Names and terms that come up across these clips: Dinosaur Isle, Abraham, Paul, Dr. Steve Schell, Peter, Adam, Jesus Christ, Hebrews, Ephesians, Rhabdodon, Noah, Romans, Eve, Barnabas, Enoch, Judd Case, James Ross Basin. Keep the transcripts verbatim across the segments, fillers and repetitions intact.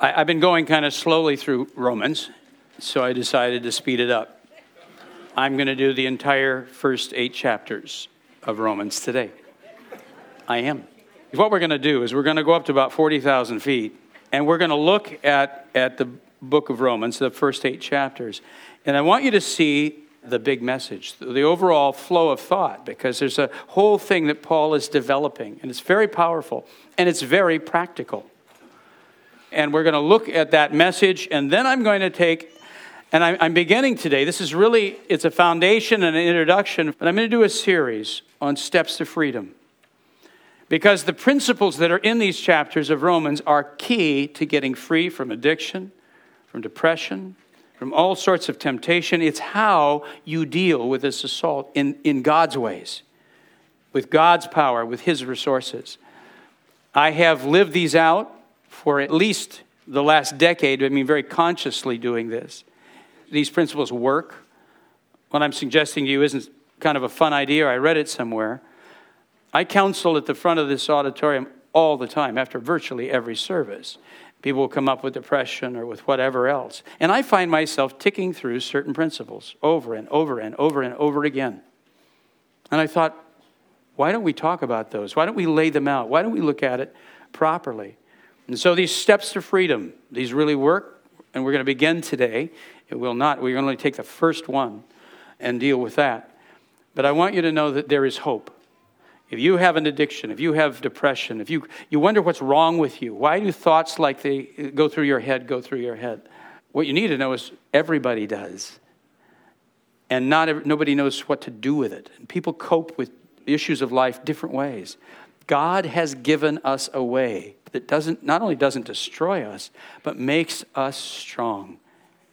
I've been going kind of slowly through Romans, so I decided to speed it up. I'm going to do the entire first eight chapters of Romans today. I am. What we're going to do is we're going to go up to about forty thousand feet, and we're going to look at, at the book of Romans, the first eight chapters. And I want you to see the big message, the overall flow of thought, because there's a whole thing that Paul is developing, and it's very powerful, and it's very practical. And we're going to look at that message, and then I'm going to take, and I'm, I'm beginning today, this is really, it's a foundation and an introduction, but I'm going to do a series on steps to freedom. Because the principles that are in these chapters of Romans are key to getting free from addiction, from depression, from all sorts of temptation. It's how you deal with this assault in, in God's ways, with God's power, with His resources. I have lived these out for at least the last decade, I mean, very consciously doing this. These principles work. What I'm suggesting to you isn't kind of a fun idea. I read it somewhere. I counsel at the front of this auditorium all the time after virtually every service. People will come up with depression or with whatever else. And I find myself ticking through certain principles over and over and over and over again. And I thought, why don't we talk about those? Why don't we lay them out? Why don't we look at it properly? And so these steps to freedom, these really work, and we're going to begin today. It will not. We're going to only take the first one and deal with that. But I want you to know that there is hope. If you have an addiction, if you have depression, if you, you wonder what's wrong with you, why do thoughts like they go through your head, go through your head? What you need to know is everybody does. And not nobody knows what to do with it. And people cope with issues of life different ways. God has given us a way that doesn't not only doesn't destroy us, but makes us strong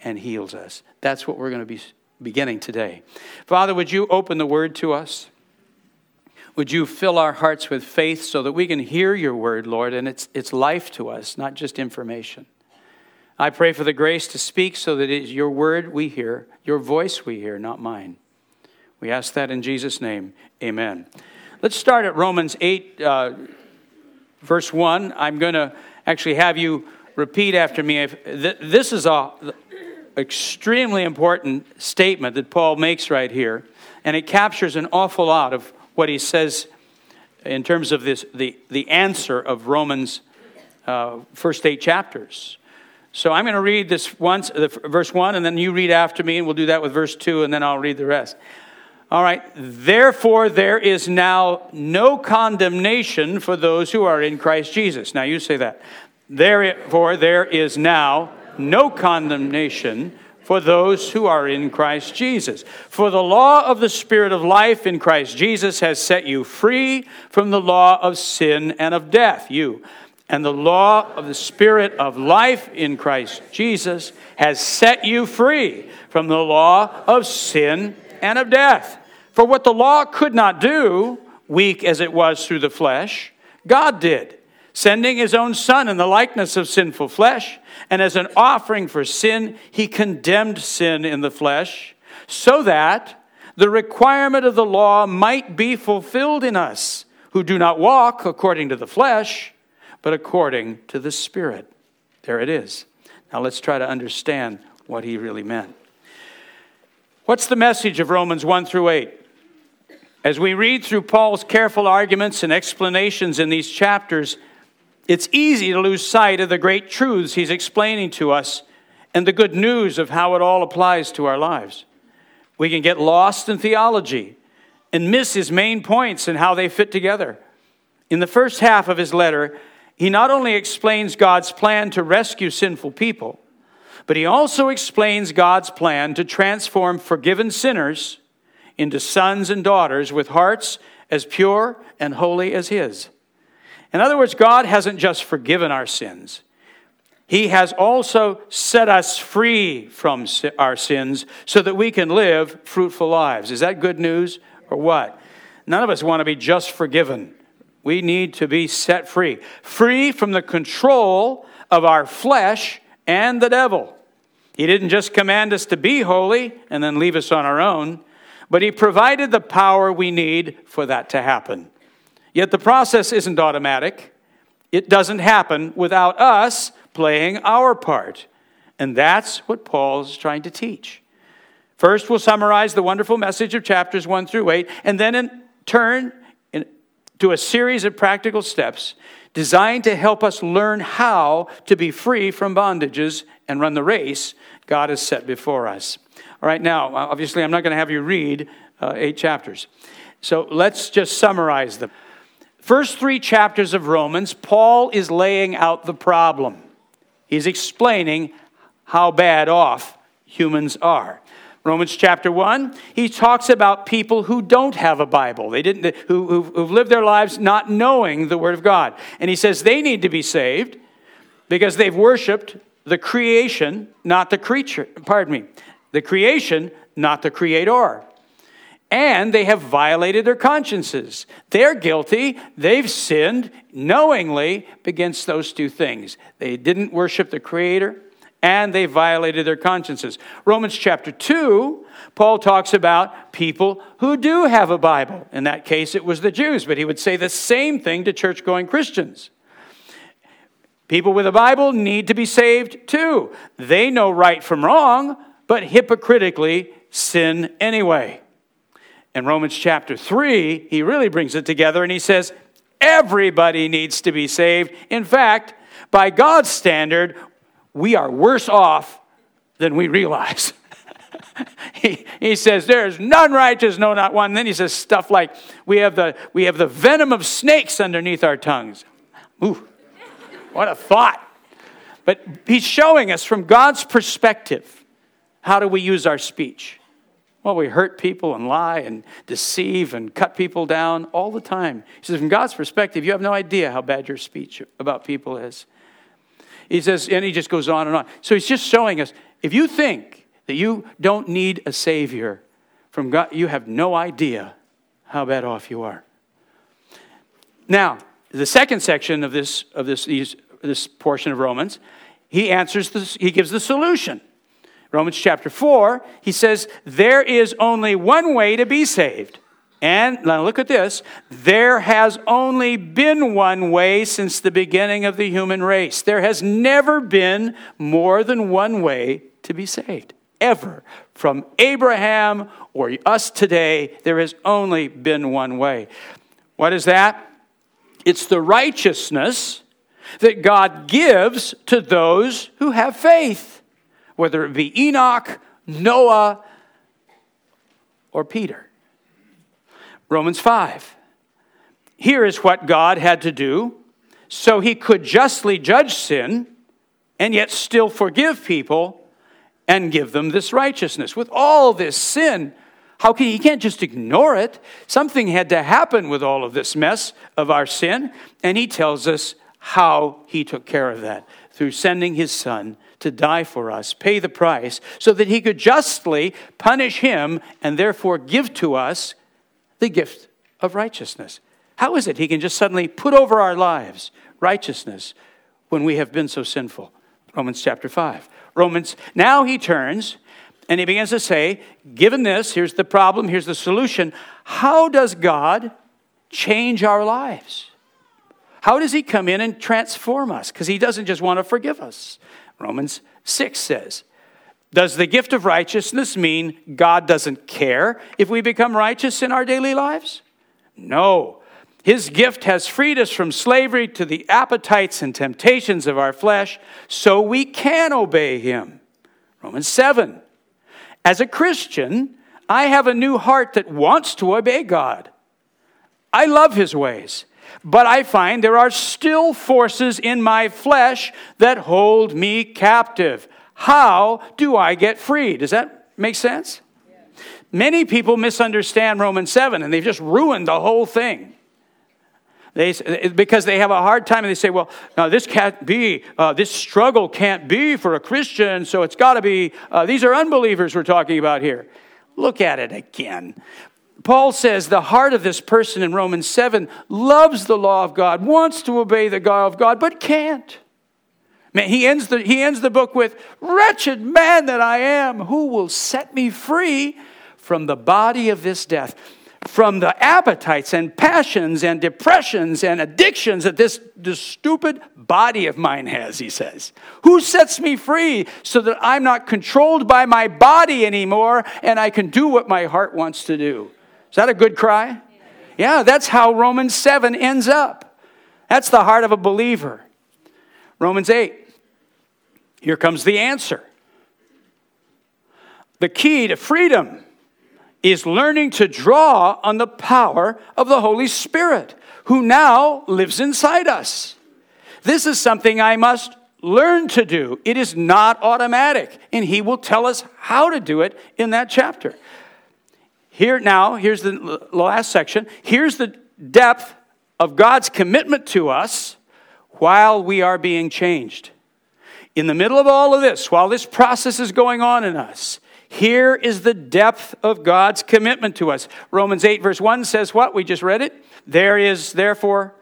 and heals us. That's what we're going to be beginning today. Father, would you open the word to us? Would you fill our hearts with faith so that we can hear your word, Lord, and it's it's life to us, not just information. I pray for the grace to speak so that it's your word we hear, your voice we hear, not mine. We ask that in Jesus' name, amen. Let's start at Romans eight, uh, verse one. I'm going to actually have you repeat after me. If th- this is an extremely important statement that Paul makes right here, and it captures an awful lot of what he says in terms of this the, the answer of Romans' uh, first eight chapters. So I'm going to read this once, the verse one, and then you read after me, and we'll do that with verse two, and then I'll read the rest. All right, therefore there is now no condemnation for those who are in Christ Jesus. Now you say that. Therefore there is now no condemnation for those who are in Christ Jesus. For the law of the Spirit of life in Christ Jesus has set you free from the law of sin and of death. You and the law of the Spirit of life in Christ Jesus has set you free from the law of sin and of death. For what the law could not do, weak as it was through the flesh, God did, sending His own Son in the likeness of sinful flesh, and as an offering for sin, He condemned sin in the flesh, so that the requirement of the law might be fulfilled in us, who do not walk according to the flesh, but according to the Spirit. There it is. Now let's try to understand what he really meant. What's the message of Romans one through eight? As we read through Paul's careful arguments and explanations in these chapters, it's easy to lose sight of the great truths he's explaining to us and the good news of how it all applies to our lives. We can get lost in theology and miss his main points and how they fit together. In the first half of his letter, he not only explains God's plan to rescue sinful people, but he also explains God's plan to transform forgiven sinners into sons and daughters with hearts as pure and holy as his. In other words, God hasn't just forgiven our sins. He has also set us free from our sins so that we can live fruitful lives. Is that good news or what? None of us want to be just forgiven. We need to be set free. Free from the control of our flesh and the devil. He didn't just command us to be holy and then leave us on our own, but he provided the power we need for that to happen. Yet the process isn't automatic. It doesn't happen without us playing our part. And that's what Paul's trying to teach. First, we'll summarize the wonderful message of chapters one through eight, and then in turn in, to a series of practical steps designed to help us learn how to be free from bondages and run the race God has set before us. All right, now, obviously, I'm not going to have you read uh, eight chapters. So let's just summarize them. First three chapters of Romans, Paul is laying out the problem. He's explaining how bad off humans are. Romans chapter one, he talks about people who don't have a Bible. They didn't, who, who've, who've lived their lives not knowing the Word of God. And he says they need to be saved because they've worshiped the creation, not the creature. Pardon me. The creation, not the creator. And they have violated their consciences. They're guilty. They've sinned knowingly against those two things. They didn't worship the creator, and they violated their consciences. Romans chapter two, Paul talks about people who do have a Bible. In that case, it was the Jews, but he would say the same thing to church-going Christians. People with a Bible need to be saved too. They know right from wrong, but hypocritically sin anyway. In Romans chapter three, he really brings it together, and he says everybody needs to be saved. In fact, by God's standard, we are worse off than we realize. he, he says, there is none righteous, no, not one. And then he says stuff like, we have the we have the venom of snakes underneath our tongues. Ooh, what a thought. But he's showing us from God's perspective, how do we use our speech? Well, we hurt people and lie and deceive and cut people down all the time. He says, from God's perspective, you have no idea how bad your speech about people is. He says, and he just goes on and on. So he's just showing us, if you think that you don't need a Savior from God, you have no idea how bad off you are. Now, the second section of this of this these, this portion of Romans, he answers this. He gives the solution. Romans chapter four, he says, there is only one way to be saved. And now look at this. There has only been one way since the beginning of the human race. There has never been more than one way to be saved. Ever. From Abraham or us today, there has only been one way. What is that? It's the righteousness that God gives to those who have faith. Whether it be Enoch, Noah, or Peter. Romans five. Here is what God had to do so he could justly judge sin and yet still forgive people and give them this righteousness. With all this sin, how can he can't just ignore it. Something had to happen with all of this mess of our sin, and he tells us how he took care of that through sending his son to die for us, pay the price, so that he could justly punish him and therefore give to us the gift of righteousness. How is it he can just suddenly put over our lives righteousness when we have been so sinful? Romans chapter five. Romans, now he turns and he begins to say, given this, here's the problem, here's the solution. How does God change our lives? How does he come in and transform us? Because he doesn't just want to forgive us. Romans six says, does the gift of righteousness mean God doesn't care if we become righteous in our daily lives? No. His gift has freed us from slavery to the appetites and temptations of our flesh, so we can obey him. Romans seven. As a Christian, I have a new heart that wants to obey God. I love his ways, but I find there are still forces in my flesh that hold me captive. How do I get free? Does that make sense? Yeah. Many people misunderstand Romans seven, and they've just ruined the whole thing. They because they have a hard time, and they say, well, no, this can't be. Uh, this struggle can't be for a Christian, so it's got to be. Uh, these are unbelievers we're talking about here. Look at it again. Paul says the heart of this person in Romans seven loves the law of God, wants to obey the law of God, but can't. Man, he ends the he ends the book with, "Wretched man that I am, who will set me free from the body of this death, from the appetites and passions and depressions and addictions that this, this stupid body of mine has," he says. "Who sets me free so that I'm not controlled by my body anymore and I can do what my heart wants to do?" Is that a good cry? Yeah, that's how Romans seven ends up. That's the heart of a believer. Romans eight. Here comes the answer. The key to freedom is learning to draw on the power of the Holy Spirit, who now lives inside us. This is something I must learn to do. It is not automatic, and he will tell us how to do it in that chapter. Here now, here's the last section. Here's the depth of God's commitment to us while we are being changed. In the middle of all of this, while this process is going on in us, here is the depth of God's commitment to us. Romans eight verse one says what? We just read it. There is therefore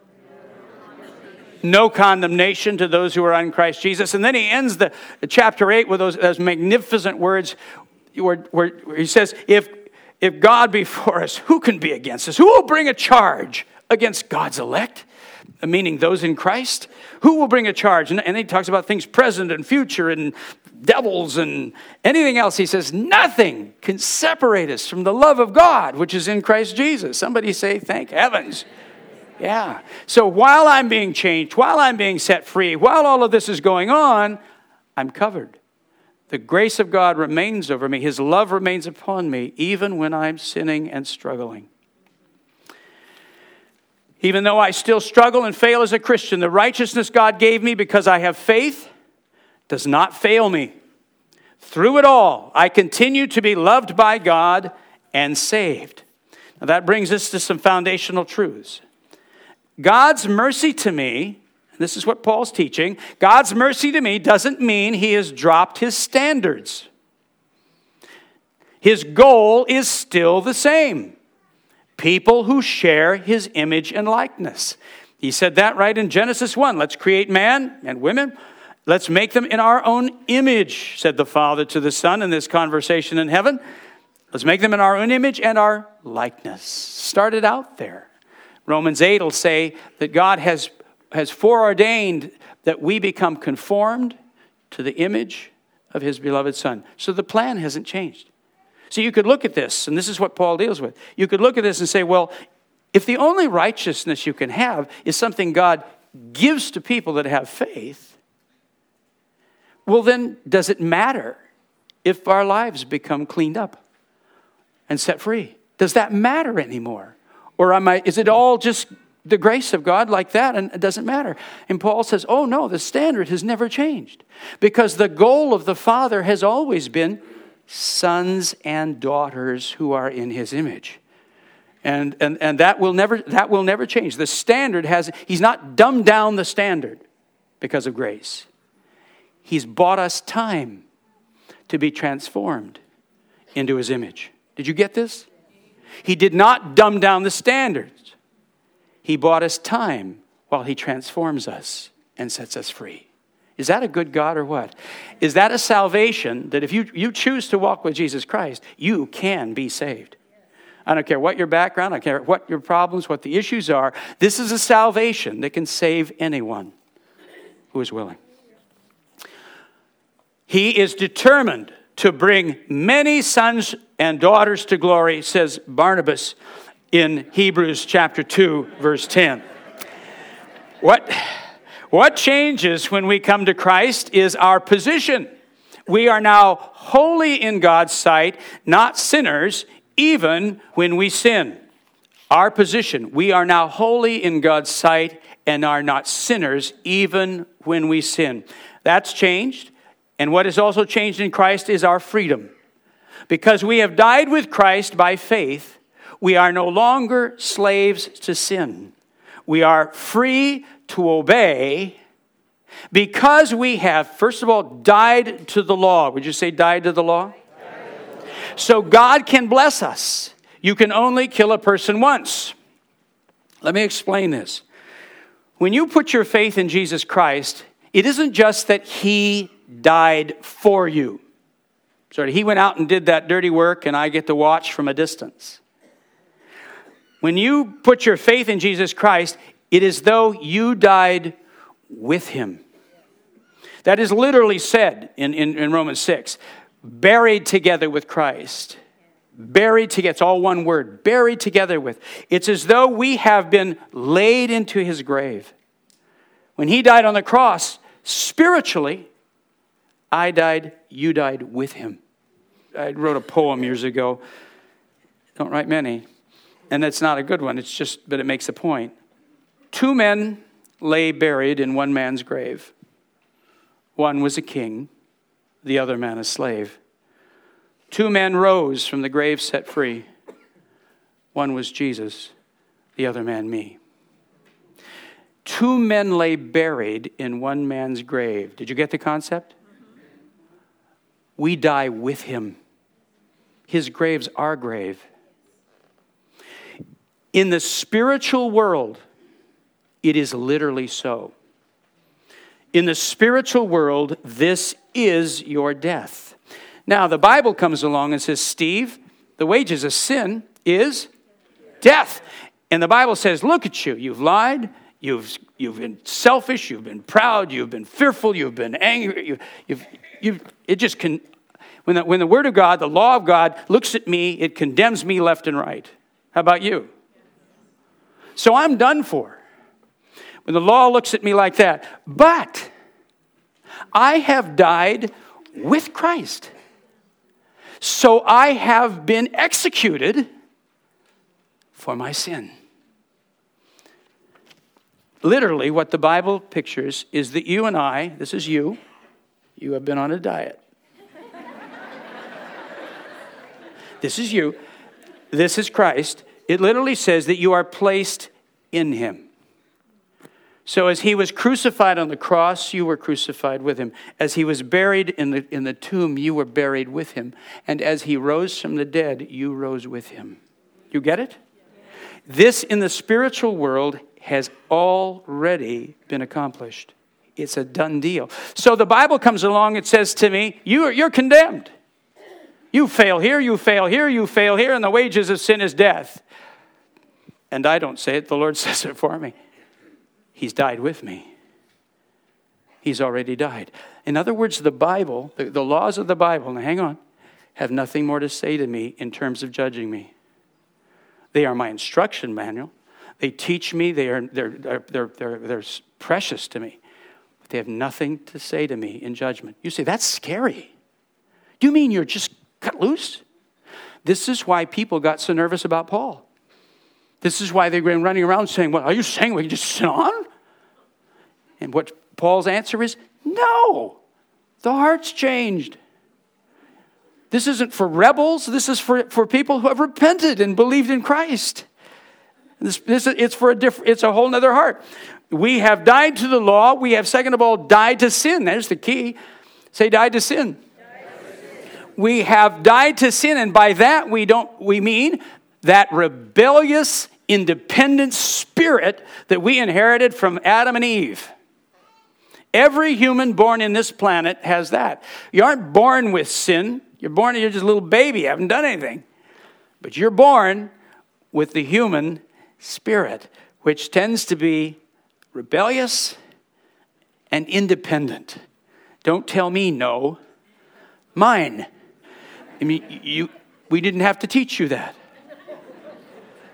no condemnation to those who are in Christ Jesus. And then he ends the chapter eight with those, those magnificent words where, where he says, if, if God be for us, who can be against us? Who will bring a charge against God's elect? Meaning those in Christ. Who will bring a charge? And, and he talks about things present and future and devils and anything else. He says, nothing can separate us from the love of God, which is in Christ Jesus. Somebody say, thank heavens. Yeah. So while I'm being changed, while I'm being set free, while all of this is going on, I'm covered. The grace of God remains over me. His love remains upon me, even when I'm sinning and struggling. Even though I still struggle and fail as a Christian, the righteousness God gave me because I have faith does not fail me. Through it all, I continue to be loved by God and saved. Now that brings us to some foundational truths. God's mercy to me, and this is what Paul's teaching, God's mercy to me doesn't mean he has dropped his standards. His goal is still the same. People who share his image and likeness. He said that right in Genesis one. Let's create man and women. Let's make them in our own image, said the Father to the Son in this conversation in heaven. Let's make them in our own image and our likeness. Started out there. Romans eight will say that God has, has foreordained that we become conformed to the image of his beloved Son. So the plan hasn't changed. So you could look at this, and this is what Paul deals with. You could look at this and say, well, if the only righteousness you can have is something God gives to people that have faith, well, then does it matter if our lives become cleaned up and set free? Does that matter anymore? Or am I, is it all just the grace of God like that, and it doesn't matter? And Paul says, oh, no, the standard has never changed, because the goal of the Father has always been sons and daughters who are in his image. And, and and that will never that will never change. The standard has, he's not dumbed down the standard because of grace. He's bought us time to be transformed into his image. Did you get this? He did not dumb down the standards. He bought us time while he transforms us and sets us free. Is that a good God or what? Is that a salvation that if you, you choose to walk with Jesus Christ, you can be saved? I don't care what your background, I don't care what your problems, what the issues are. This is a salvation that can save anyone who is willing. He is determined to bring many sons and daughters to glory, says Barnabas in Hebrews chapter two, verse ten. What... What changes when we come to Christ is our position. We are now holy in God's sight, not sinners, even when we sin. Our position. We are now holy in God's sight and are not sinners, even when we sin. That's changed. And what is also changed in Christ is our freedom. Because we have died with Christ by faith, we are no longer slaves to sin. We are free to obey because we have, first of all, died to the law. Would you say died to the law? Died. So God can bless us. You can only kill a person once. Let me explain this. When you put your faith in Jesus Christ, it isn't just that he died for you. So he went out and did that dirty work, and I get to watch from a distance. When you put your faith in Jesus Christ, it is though you died with him. That is literally said in, in, in Romans six. Buried together with Christ. Buried together. It's all one word. Buried together with. It's as though we have been laid into his grave. When he died on the cross, spiritually, I died, you died with him. I wrote a poem years ago. Don't write many. And it's not a good one. It's just, but it makes a point. Two men lay buried in one man's grave. One was a king. The other man a slave. Two men rose from the grave set free. One was Jesus. The other man me. Two men lay buried in one man's grave. Did you get the concept? We die with him. His grave's our grave. In the spiritual world, it is literally so. In the spiritual world, this is your death. Now, the Bible comes along and says, Steve, the wages of sin is death. And the Bible says, look at you. You've lied. You've you've been selfish. You've been proud. You've been fearful. You've been angry. You, you've you. It just can. When the, when the Word of God, the law of God, looks at me, it condemns me left and right. How about you? So I'm done for. When the law looks at me like that, but I have died with Christ. So I have been executed for my sin. Literally, what the Bible pictures is that you and I, this is you, you have been on a diet. This is you. This is Christ. It literally says that you are placed in him. So as he was crucified on the cross, you were crucified with him. As he was buried in the, in the tomb, you were buried with him. And as he rose from the dead, you rose with him. You get it? This, in the spiritual world, has already been accomplished. It's a done deal. So the Bible comes along, it says to me, you are, you're condemned. You fail here, you fail here, you fail here, and the wages of sin is death. And I don't say it, the Lord says it for me. He's died with me. He's already died. In other words, the Bible, the, the laws of the Bible, now hang on, have nothing more to say to me in terms of judging me. They are my instruction manual. They teach me. They are they're they're they're they're precious to me. But they have nothing to say to me in judgment. You say, that's scary. Do you mean you're just cut loose? This is why people got so nervous about Paul. This is why they've been running around saying, "Well, are you saying we can just sin on?" And what Paul's answer is, "No, the heart's changed." This isn't for rebels. This is for, for people who have repented and believed in Christ. This, this, it's for a different, it's a whole other heart. We have died to the law. We have, second of all, died to sin. There's the key. Say, died to sin. Died to sin. We have died to sin, and by that we don't we mean that rebellious, independent spirit that we inherited from Adam and Eve. Every human born in this planet has that. You aren't born with sin. You're born, you're just a little baby. You haven't done anything, but you're born with the human spirit, which tends to be rebellious and independent. Don't tell me no. Mine. I mean, you. We didn't have to teach you that.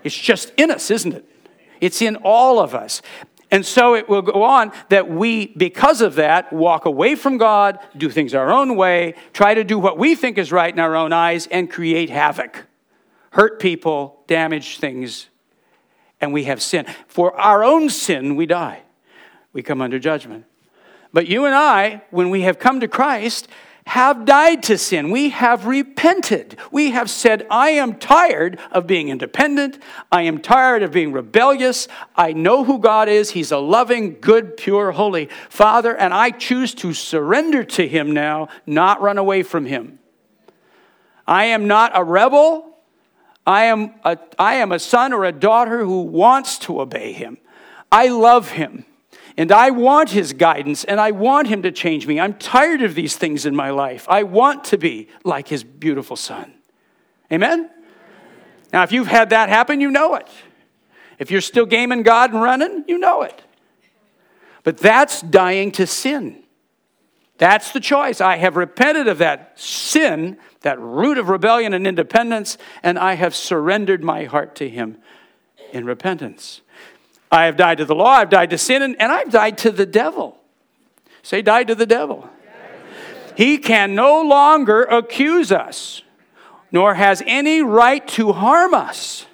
It's just in us, isn't it? It's in all of us. And so it will go on that we, because of that, walk away from God, do things our own way, try to do what we think is right in our own eyes, and create havoc. Hurt people, damage things. And we have sin. For our own sin, we die. We come under judgment. But you and I, when we have come to Christ, have died to sin. We have repented. We have said, I am tired of being independent. I am tired of being rebellious. I know who God is. He's a loving, good, pure, holy Father, and I choose to surrender to him now, not run away from him. I am not a rebel. I am a, I am a son or a daughter who wants to obey him. I love him. And I want his guidance, and I want him to change me. I'm tired of these things in my life. I want to be like his beautiful son. Amen? Amen. Now, if you've had that happen, you know it. If you're still gaming God and running, you know it. But that's dying to sin. That's the choice. I have repented of that sin, that root of rebellion and independence, and I have surrendered my heart to him in repentance. I have died to the law, I've died to sin, and, and I've died to the devil. Say, died to the devil. Yes. He can no longer accuse us, nor has any right to harm us,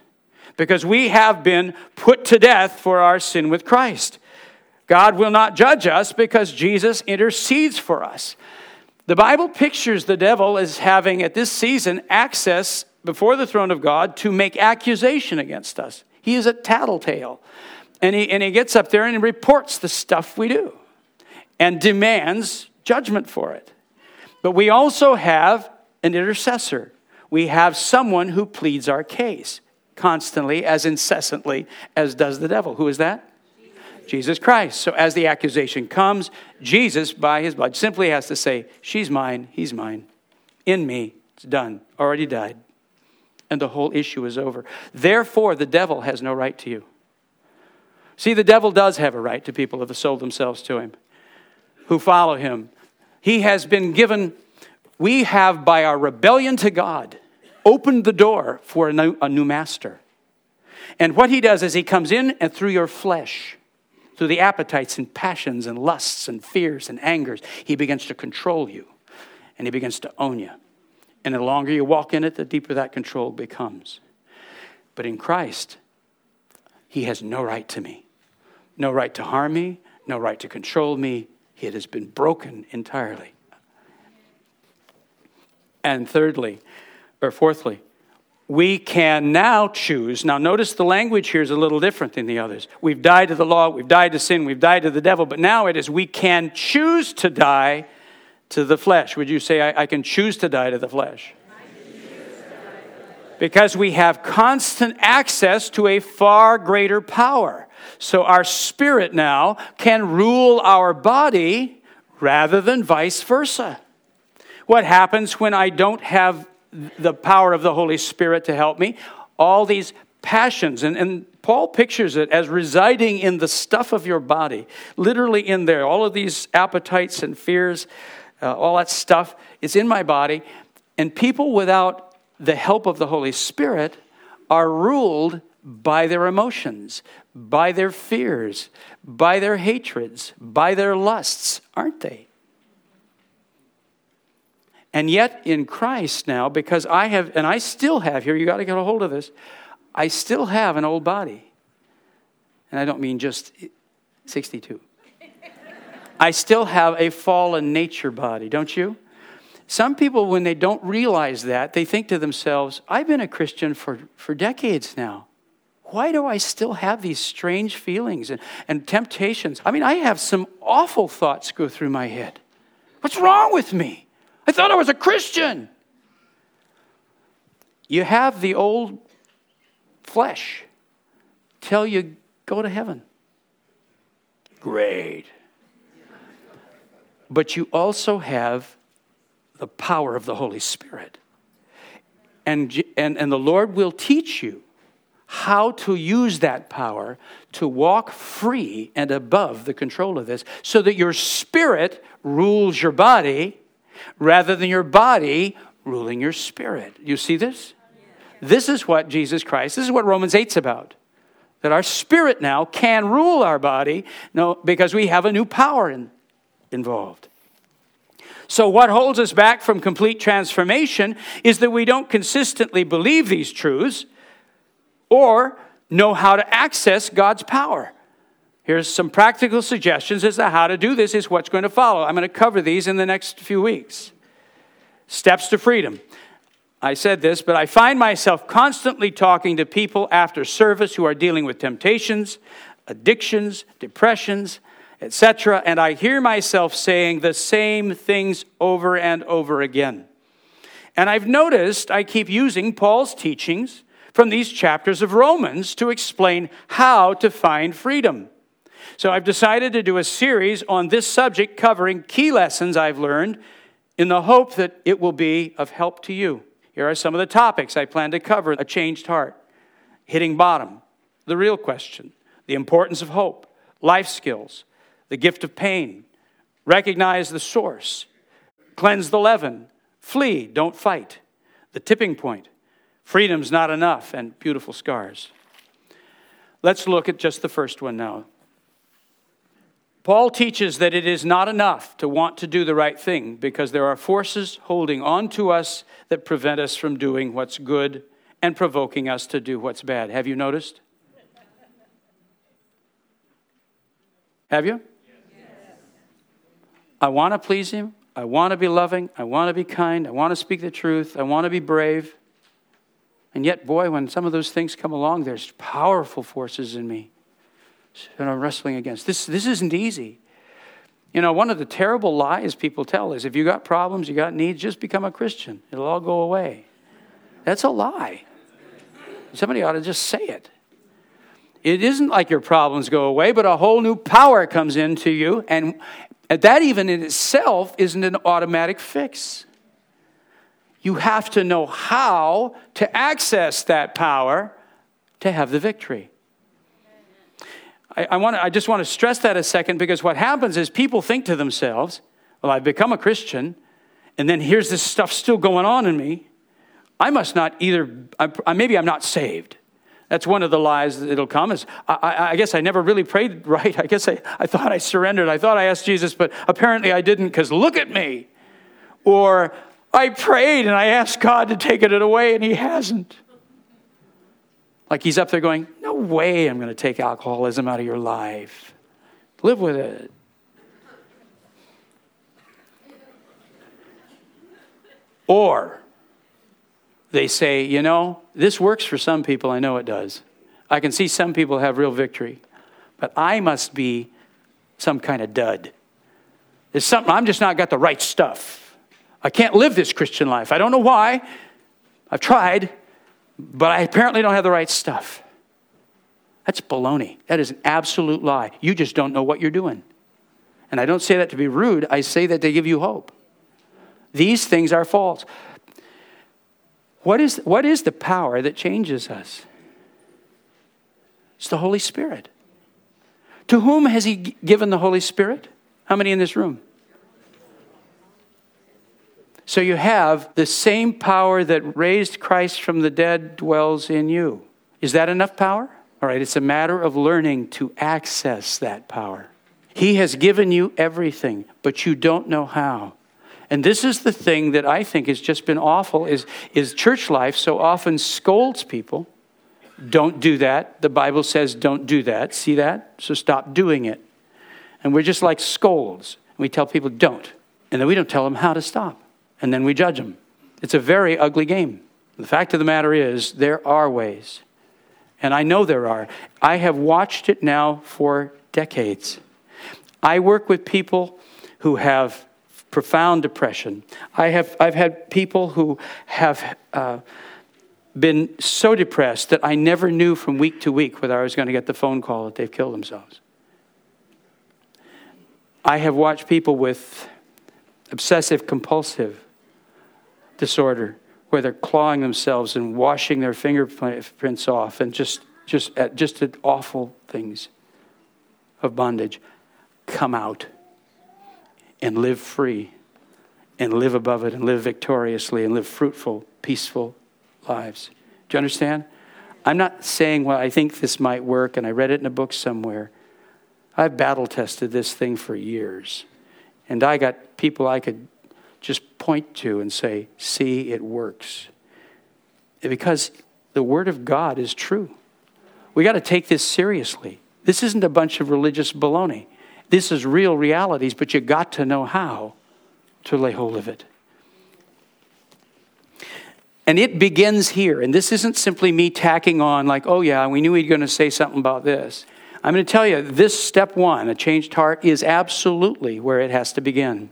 because we have been put to death for our sin with Christ. God will not judge us because Jesus intercedes for us. The Bible pictures the devil as having, at this season, access before the throne of God to make accusation against us. He is a tattletale. And he, and he gets up there and he reports the stuff we do and demands judgment for it. But we also have an intercessor. We have someone who pleads our case constantly, as incessantly as does the devil. Who is that? Jesus, Jesus Christ. So as the accusation comes, Jesus, by his blood, simply has to say, she's mine, he's mine, in me, it's done, already died. And the whole issue is over. Therefore, the devil has no right to you. See, the devil does have a right to people who have sold themselves to him, who follow him. He has been given, we have, by our rebellion to God, opened the door for a new, a new master. And what he does is he comes in and through your flesh, through the appetites and passions and lusts and fears and angers, he begins to control you and he begins to own you. And the longer you walk in it, the deeper that control becomes. But in Christ, he has no right to me. No right to harm me, no right to control me. It has been broken entirely. And thirdly, or fourthly, we can now choose. Now notice the language here is a little different than the others. We've died to the law, we've died to sin, we've died to the devil, but now it is we can choose to die to the flesh. Would you say, I, I can choose to die to the flesh? Because we have constant access to a far greater power. So our spirit now can rule our body rather than vice versa. What happens when I don't have the power of the Holy Spirit to help me? All these passions, and, and Paul pictures it as residing in the stuff of your body, literally in there. All of these appetites and fears, uh, all that stuff is in my body. And people without the help of the Holy Spirit are ruled by their emotions, by their fears, by their hatreds, by their lusts, aren't they? And yet in Christ now, because I have, and I still have here, you got to get a hold of this, I still have an old body. And I don't mean just sixty-two. I still have a fallen nature body, don't you? Some people, when they don't realize that, they think to themselves, I've been a Christian for, for decades now. Why do I still have these strange feelings and, and temptations? I mean, I have some awful thoughts go through my head. What's wrong with me? I thought I was a Christian. You have the old flesh till you go to heaven. Great. But you also have the power of the Holy Spirit. And, and, and the Lord will teach you how to use that power to walk free and above the control of this so that your spirit rules your body rather than your body ruling your spirit. You see this? This is what Jesus Christ, this is what Romans eight's about. That our spirit now can rule our body no, because we have a new power in, involved. So what holds us back from complete transformation is that we don't consistently believe these truths or know how to access God's power. Here's some practical suggestions as to how to do this is what's going to follow. I'm going to cover these in the next few weeks. Steps to freedom. I said this, but I find myself constantly talking to people after service who are dealing with temptations, addictions, depressions, et cetera, and I hear myself saying the same things over and over again. And I've noticed I keep using Paul's teachings from these chapters of Romans to explain how to find freedom. So I've decided to do a series on this subject covering key lessons I've learned in the hope that it will be of help to you. Here are some of the topics I plan to cover: a changed heart, hitting bottom, the real question, the importance of hope, life skills, the gift of pain, recognize the source, cleanse the leaven, flee, don't fight, the tipping point, freedom's not enough, and beautiful scars. Let's look at just the first one now. Paul teaches that it is not enough to want to do the right thing because there are forces holding on to us that prevent us from doing what's good and provoking us to do what's bad. Have you noticed? Have you? Yes. I want to please him. I want to be loving. I want to be kind. I want to speak the truth. I want to be brave. And yet, boy, when some of those things come along, there's powerful forces in me that I'm wrestling against. This this isn't easy. You know, one of the terrible lies people tell is if you got problems, you got needs, just become a Christian. It'll all go away. That's a lie. Somebody ought to just say it. It isn't like your problems go away, but a whole new power comes into you, and that even in itself isn't an automatic fix. You have to know how to access that power to have the victory. I, I want. I just want to stress that a second, because what happens is people think to themselves, well, I've become a Christian, and then here's this stuff still going on in me. I must not either, I, maybe I'm not saved. That's one of the lies that'll come is, I, I, I guess I never really prayed right. I guess I, I thought I surrendered. I thought I asked Jesus, but apparently I didn't, because look at me. Or I prayed and I asked God to take it away and he hasn't. Like he's up there going, no way I'm going to take alcoholism out of your life. Live with it. Or they say, you know, this works for some people. I know it does. I can see some people have real victory, but I must be some kind of dud. There's something, I'm just not got the right stuff. I can't live this Christian life. I don't know why. I've tried, but I apparently don't have the right stuff. That's baloney. That is an absolute lie. You just don't know what you're doing. And I don't say that to be rude. I say that to give you hope. These things are false. What is, what is the power that changes us? It's the Holy Spirit. To whom has he given the Holy Spirit? How many in this room? So you have the same power that raised Christ from the dead dwells in you. Is that enough power? All right, it's a matter of learning to access that power. He has given you everything, but you don't know how. And this is the thing that I think has just been awful, is, is church life so often scolds people. Don't do that. The Bible says don't do that. See that? So stop doing it. And we're just like scolds. We tell people don't. And then we don't tell them how to stop. And then we judge them. It's a very ugly game. The fact of the matter is there are ways. And I know there are. I have watched it now for decades. I work with people who have profound depression. I have I've had people who have uh, been so depressed that I never knew from week to week whether I was going to get the phone call that they've killed themselves. I have watched people with obsessive compulsive disorder where they're clawing themselves and washing their fingerprints off and just just just at awful things of bondage come out and live free, and live above it, and live victoriously, and live fruitful, peaceful lives. Do you understand? I'm not saying, well, I think this might work, and I read it in a book somewhere. I've battle-tested this thing for years, and I got people I could just point to and say, see, it works. Because the Word of God is true. We got to take this seriously. This isn't a bunch of religious baloney. This is real realities, but you got to know how to lay hold of it. And it begins here. And this isn't simply me tacking on like, oh yeah, we knew he was going to say something about this. I'm going to tell you, this step one, a changed heart, is absolutely where it has to begin.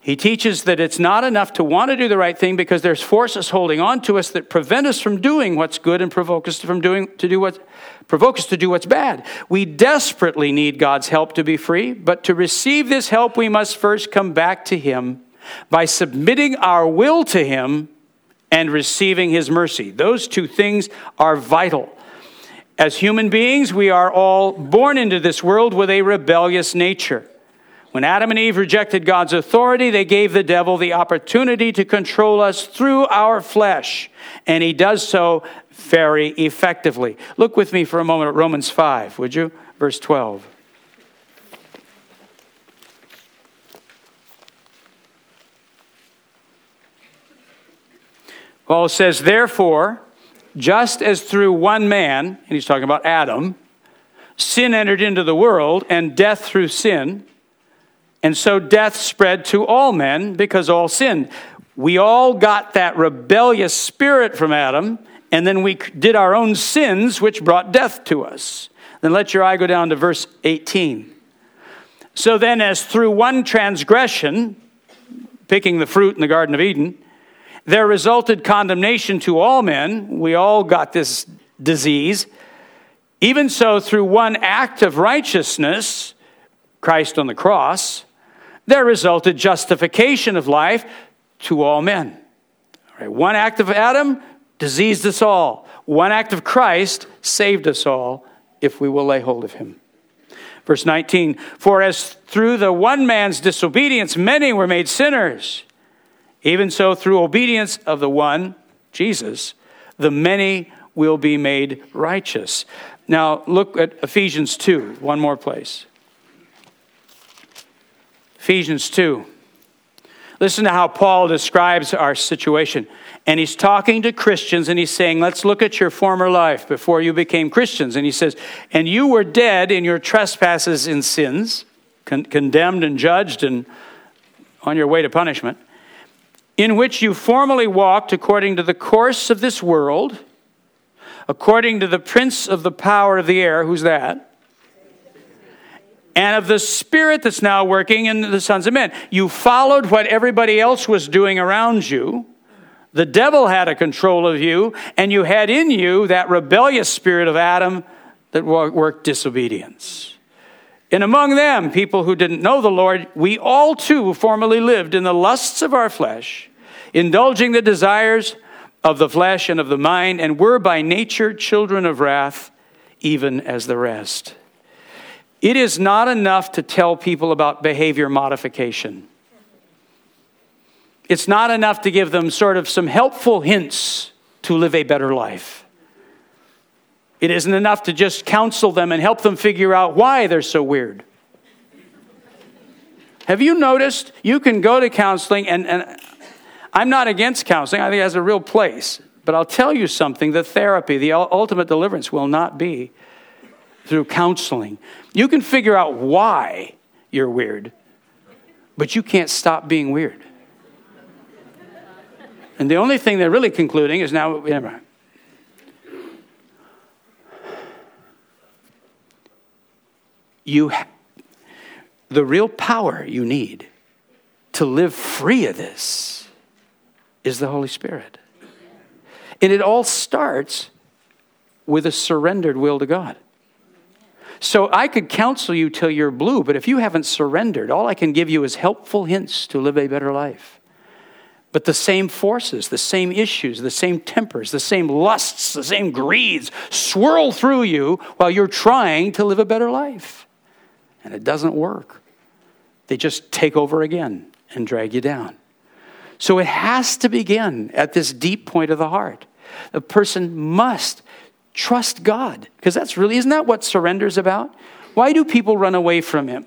He teaches that it's not enough to want to do the right thing because there's forces holding on to us that prevent us from doing what's good and provoke us from doing to do what provoke us to do what's bad. We desperately need God's help to be free, but to receive this help, we must first come back to Him by submitting our will to Him and receiving His mercy. Those two things are vital. As human beings, we are all born into this world with a rebellious nature. When Adam and Eve rejected God's authority, they gave the devil the opportunity to control us through our flesh, and he does so very effectively. Look with me for a moment at Romans five, would you? Verse twelve. Paul says, therefore, just as through one man, and he's talking about Adam, sin entered into the world, and death through sin, and so death spread to all men because all sinned. We all got that rebellious spirit from Adam, and then we did our own sins, which brought death to us. Then let your eye go down to verse eighteen. So then, as through one transgression, picking the fruit in the Garden of Eden, there resulted condemnation to all men. We all got this disease. Even so, through one act of righteousness, Christ on the cross, there resulted justification of life to all men. All right, one act of Adam diseased us all. One act of Christ saved us all if we will lay hold of him. Verse nineteen, for as through the one man's disobedience many were made sinners, even so through obedience of the one, Jesus, the many will be made righteous. Now look at Ephesians two, one more place. Ephesians two. Listen to how Paul describes our situation. And he's talking to Christians and he's saying, let's look at your former life before you became Christians. And he says, and you were dead in your trespasses and sins, con- condemned and judged and on your way to punishment, in which you formerly walked according to the course of this world, according to the prince of the power of the air. Who's that? And of the spirit that's now working in the sons of men. You followed what everybody else was doing around you. The devil had a control of you, and you had in you that rebellious spirit of Adam that worked disobedience. And among them, people who didn't know the Lord, we all too formerly lived in the lusts of our flesh, indulging the desires of the flesh and of the mind, and were by nature children of wrath, even as the rest. It is not enough to tell people about behavior modification. It's not enough to give them sort of some helpful hints to live a better life. It isn't enough to just counsel them and help them figure out why they're so weird. Have you noticed you can go to counseling, and, and I'm not against counseling. I think it has a real place. But I'll tell you something, the therapy, the ultimate deliverance will not be through counseling. You can figure out why you're weird, but you can't stop being weird. And the only thing they're really concluding is now, never mind. You ha- the real power you need to live free of this is the Holy Spirit. And it all starts with a surrendered will to God. So I could counsel you till you're blue, but if you haven't surrendered, all I can give you is helpful hints to live a better life. But the same forces, the same issues, the same tempers, the same lusts, the same greeds swirl through you while you're trying to live a better life. And it doesn't work. They just take over again and drag you down. So it has to begin at this deep point of the heart. The person must trust God, because that's really, isn't that what surrender is about? Why do people run away from him?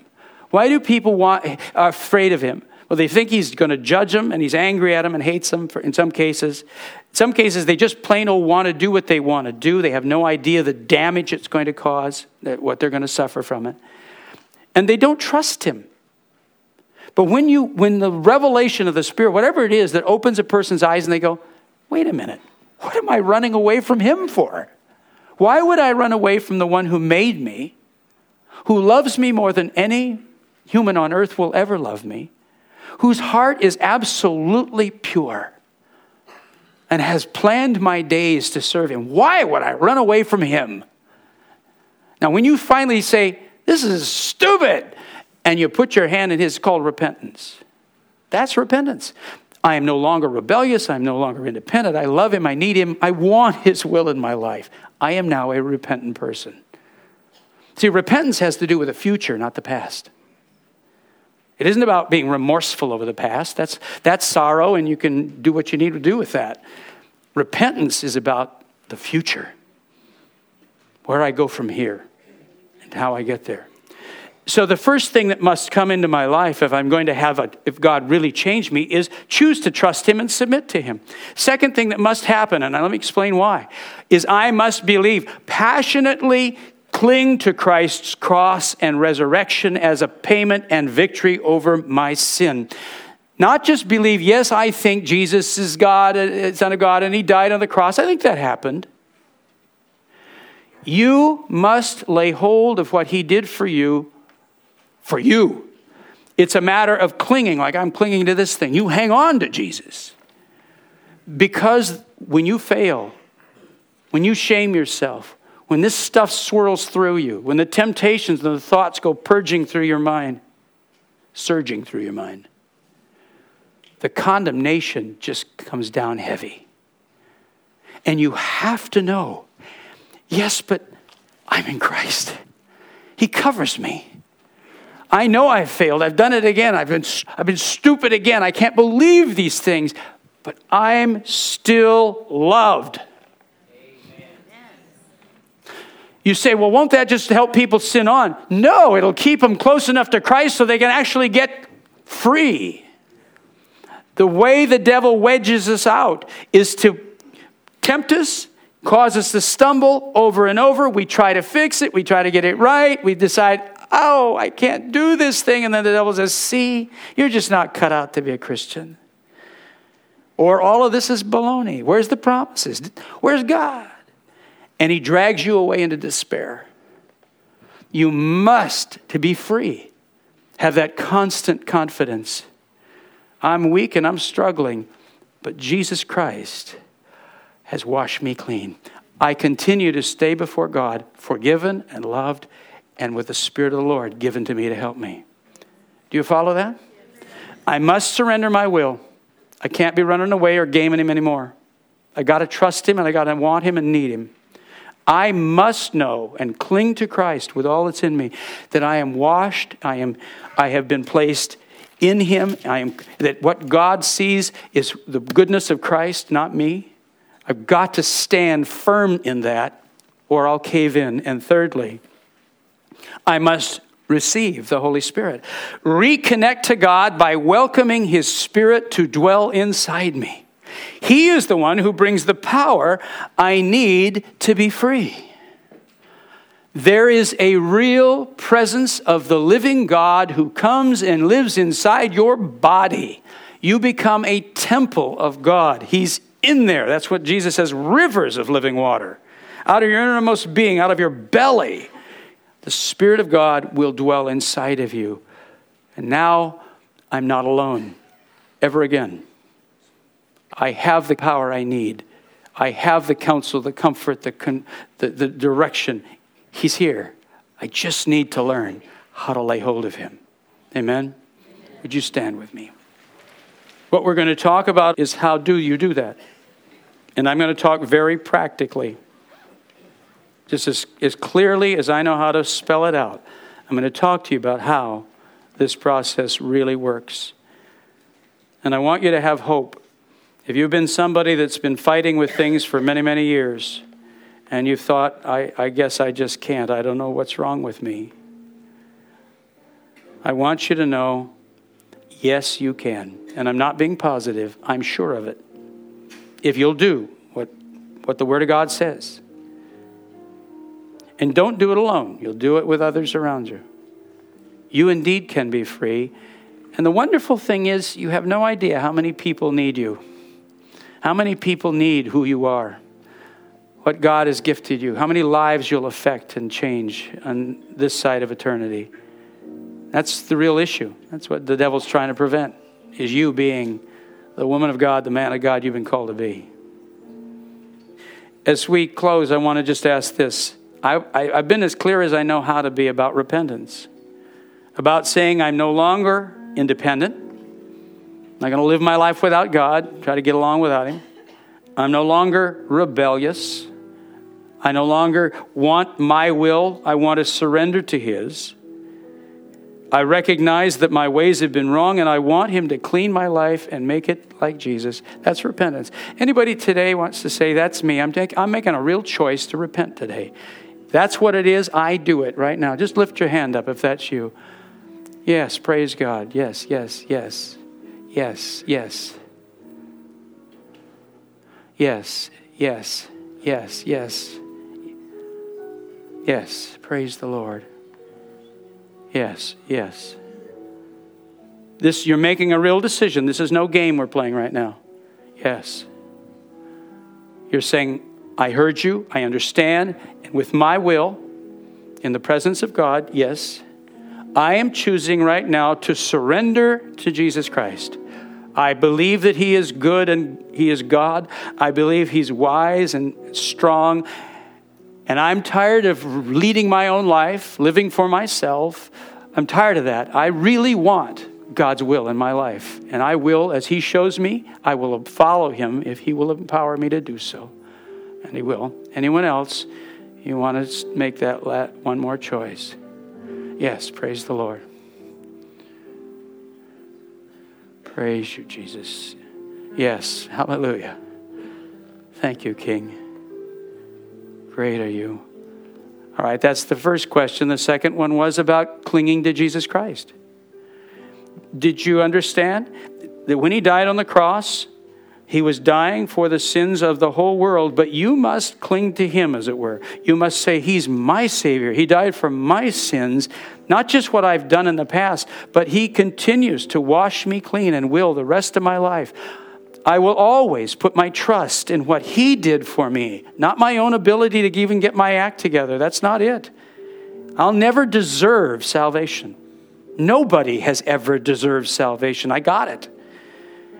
Why do people want, are afraid of him? Well, they think he's going to judge them, and he's angry at them and hates them for, in some cases. In some cases, they just plain old want to do what they want to do. They have no idea the damage it's going to cause, that what they're going to suffer from it. And they don't trust him. But when you, when the revelation of the Spirit, whatever it is that opens a person's eyes and they go, wait a minute, what am I running away from him for? Why would I run away from the one who made me, who loves me more than any human on earth will ever love me, whose heart is absolutely pure and has planned my days to serve him? Why would I run away from him? Now, when you finally say, this is stupid, and you put your hand in his, it's called repentance. That's repentance. I am no longer rebellious. I'm no longer independent. I love him. I need him. I want his will in my life. I am now a repentant person. See, repentance has to do with the future, not the past. It isn't about being remorseful over the past. That's, that's sorrow, and you can do what you need to do with that. Repentance is about the future, where I go from here and how I get there. So the first thing that must come into my life if I'm going to have a, if God really changed me, is choose to trust him and submit to him. Second thing that must happen, and let me explain why, is I must believe, passionately cling to Christ's cross and resurrection as a payment and victory over my sin. Not just believe, yes, I think Jesus is God, Son of God, and he died on the cross. I think that happened. You must lay hold of what he did for you. For you, it's a matter of clinging, like I'm clinging to this thing. You hang on to Jesus. Because when you fail, when you shame yourself, when this stuff swirls through you, when the temptations and the thoughts go purging through your mind, surging through your mind, the condemnation just comes down heavy. And you have to know, yes, but I'm in Christ. He covers me. I know I've failed. I've done it again. I've been I've been stupid again. I can't believe these things, but I'm still loved. Amen. You say, well, won't that just help people sin on? No, it'll keep them close enough to Christ so they can actually get free. The way the devil wedges us out is to tempt us, cause us to stumble over and over. We try to fix it. We try to get it right. We decide, oh, I can't do this thing. And then the devil says, see, you're just not cut out to be a Christian. Or all of this is baloney. Where's the promises? Where's God? And he drags you away into despair. You must, to be free, have that constant confidence. I'm weak and I'm struggling, but Jesus Christ has washed me clean. I continue to stay before God, forgiven and loved, and with the Spirit of the Lord given to me to help me. Do you follow that? I must surrender my will. I can't be running away or gaming him anymore. I got to trust him, and I got to want him and need him. I must know and cling to Christ with all that's in me, that I am washed, I am, I have been placed in him, I am, that what God sees is the goodness of Christ, not me. I've got to stand firm in that, or I'll cave in. And thirdly, I must receive the Holy Spirit. Reconnect to God by welcoming his Spirit to dwell inside me. He is the one who brings the power I need to be free. There is a real presence of the living God who comes and lives inside your body. You become a temple of God. He's in there. That's what Jesus says, rivers of living water. Out of your innermost being, out of your belly, the Spirit of God will dwell inside of you. And now I'm not alone ever again. I have the power I need. I have the counsel, the comfort, the, con- the, the direction. He's here. I just need to learn how to lay hold of him. Amen? Amen. Would you stand with me? What we're going to talk about is how do you do that? And I'm going to talk very practically. Just as, as clearly as I know how to spell it out, I'm going to talk to you about how this process really works. And I want you to have hope. If you've been somebody that's been fighting with things for many, many years, and you've thought, I, I guess I just can't. I don't know what's wrong with me. I want you to know, yes, you can. And I'm not being positive. I'm sure of it. If you'll do what, what the Word of God says. And don't do it alone. You'll do it with others around you. You indeed can be free. And the wonderful thing is, you have no idea how many people need you, How many people need who you are? What God has gifted you? How many lives you'll affect and change on this side of eternity? That's the real issue. That's what the devil's trying to prevent, is you being the woman of God, the man of God you've been called to be. As we close, I want to just ask this. I, I, I've been as clear as I know how to be about repentance, about saying I'm no longer independent. I'm not going to live my life without God, try to get along without Him. I'm no longer rebellious. I no longer want my will. I want to surrender to His. I recognize that my ways have been wrong, and I want Him to clean my life and make it like Jesus. That's repentance. Anybody today wants to say, that's me. I'm, take, I'm making a real choice to repent today. That's what it is. I do it right now. Just lift your hand up if that's you. Yes, praise God. Yes, yes, yes, yes, yes. Yes, yes, yes, yes. Yes, praise the Lord. Yes, yes. This, you're making a real decision. This is no game we're playing right now. Yes. You're saying, I heard you, I understand, and with my will, in the presence of God, yes, I am choosing right now to surrender to Jesus Christ. I believe that He is good and He is God. I believe He's wise and strong. And I'm tired of leading my own life, living for myself. I'm tired of that. I really want God's will in my life. And I will, as He shows me, I will follow Him if He will empower me to do so. And He will. Anyone else, you want to make that one more choice? Yes, praise the Lord. Praise you, Jesus. Yes, hallelujah. Thank you, King. Great are you. All right, that's the first question. The second one was about clinging to Jesus Christ. Did you understand that when He died on the cross, He was dying for the sins of the whole world, but you must cling to Him, as it were. You must say, He's my Savior. He died for my sins, not just what I've done in the past, but He continues to wash me clean and will the rest of my life. I will always put my trust in what He did for me, not my own ability to even get my act together. That's not it. I'll never deserve salvation. Nobody has ever deserved salvation. I got it.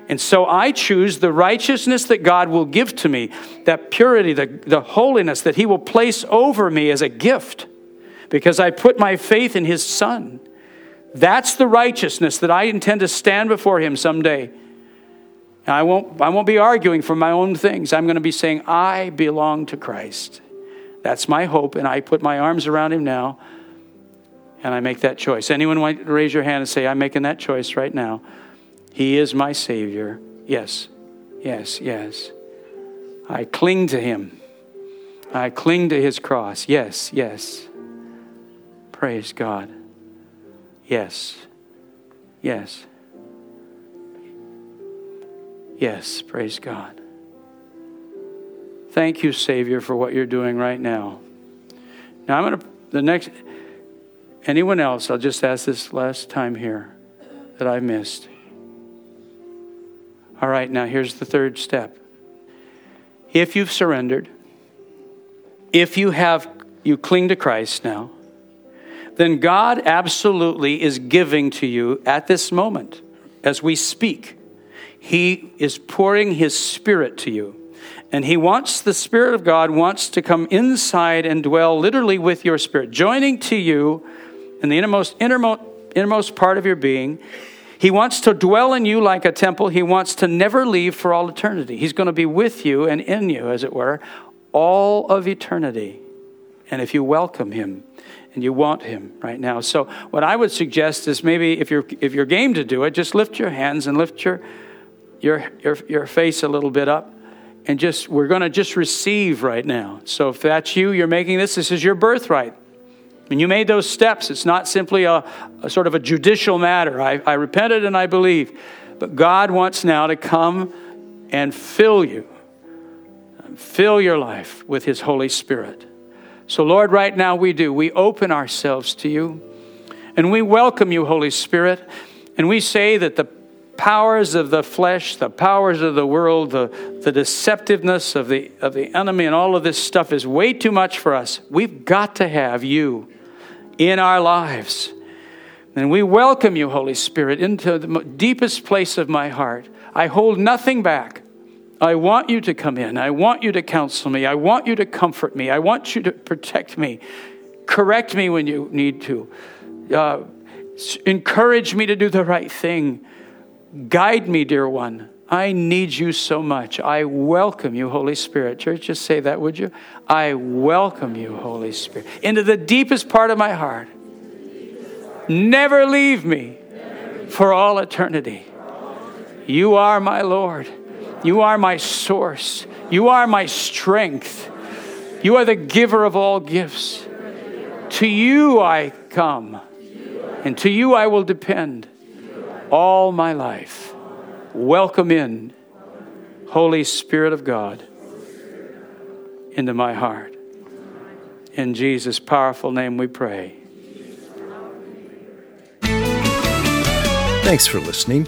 And so I choose the righteousness that God will give to me, that purity, the, the holiness that He will place over me as a gift, because I put my faith in His Son. That's the righteousness that I intend to stand before Him someday. And I won't, I won't be arguing for my own things. I'm going to be saying, I belong to Christ. That's my hope, and I put my arms around Him now, and I make that choice. Anyone want to raise your hand and say, I'm making that choice right now. He is my Savior. Yes, yes, yes. I cling to Him. I cling to His cross. Yes, yes. Praise God. Yes, yes. Yes, praise God. Thank you, Savior, for what you're doing right now. Now I'm going to, the next, anyone else, I'll just ask this last time here that I missed. All right, now here's the third step. If you've surrendered, if you have, you cling to Christ now, then God absolutely is giving to you at this moment as we speak. He is pouring His Spirit to you. And He wants, the Spirit of God wants to come inside and dwell literally with your spirit, joining to you in the innermost, innermost, innermost part of your being. He wants to dwell in you like a temple. He wants to never leave for all eternity. He's going to be with you and in you, as it were, all of eternity. And if you welcome Him and you want Him right now. So what I would suggest is maybe if you're if you're game to do it, just lift your hands and lift your your your, your face a little bit up. And just we're going to just receive right now. So if that's you, you're making this, this is your birthright. When you made those steps, it's not simply a, a sort of a judicial matter. I, I repented and I believe. But God wants now to come and fill you, fill your life with His Holy Spirit. So Lord, right now we do. We open ourselves to You and we welcome You, Holy Spirit. And we say that the powers of the flesh, the powers of the world, the, the deceptiveness of the of the enemy, and all of this stuff is way too much for us. We've got to have you in our lives. And we welcome you, Holy Spirit, into the deepest place of my heart. I hold nothing back. I want you to come in. I want you to counsel me. I want you to comfort me. I want you to protect me. Correct me when you need to. Uh, encourage me to do the right thing. Guide me, dear one. I need you so much. I welcome you, Holy Spirit. Church, just say that, would you? I welcome you, Holy Spirit, into the deepest part of my heart. Never leave me for all eternity. You are my Lord. You are my source. You are my strength. You are the giver of all gifts. To you I come, and to you I will depend all my life. Welcome in, Holy Spirit of God, into my heart. In Jesus' powerful name we pray. Thanks for listening.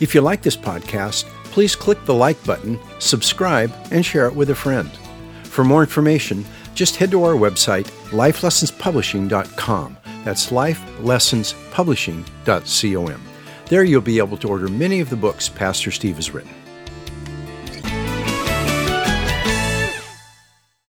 If you like this podcast, please click the like button, subscribe, and share it with a friend. For more information, just head to our website, life lessons publishing dot com. That's life lessons publishing dot com. There you'll be able to order many of the books Pastor Steve has written.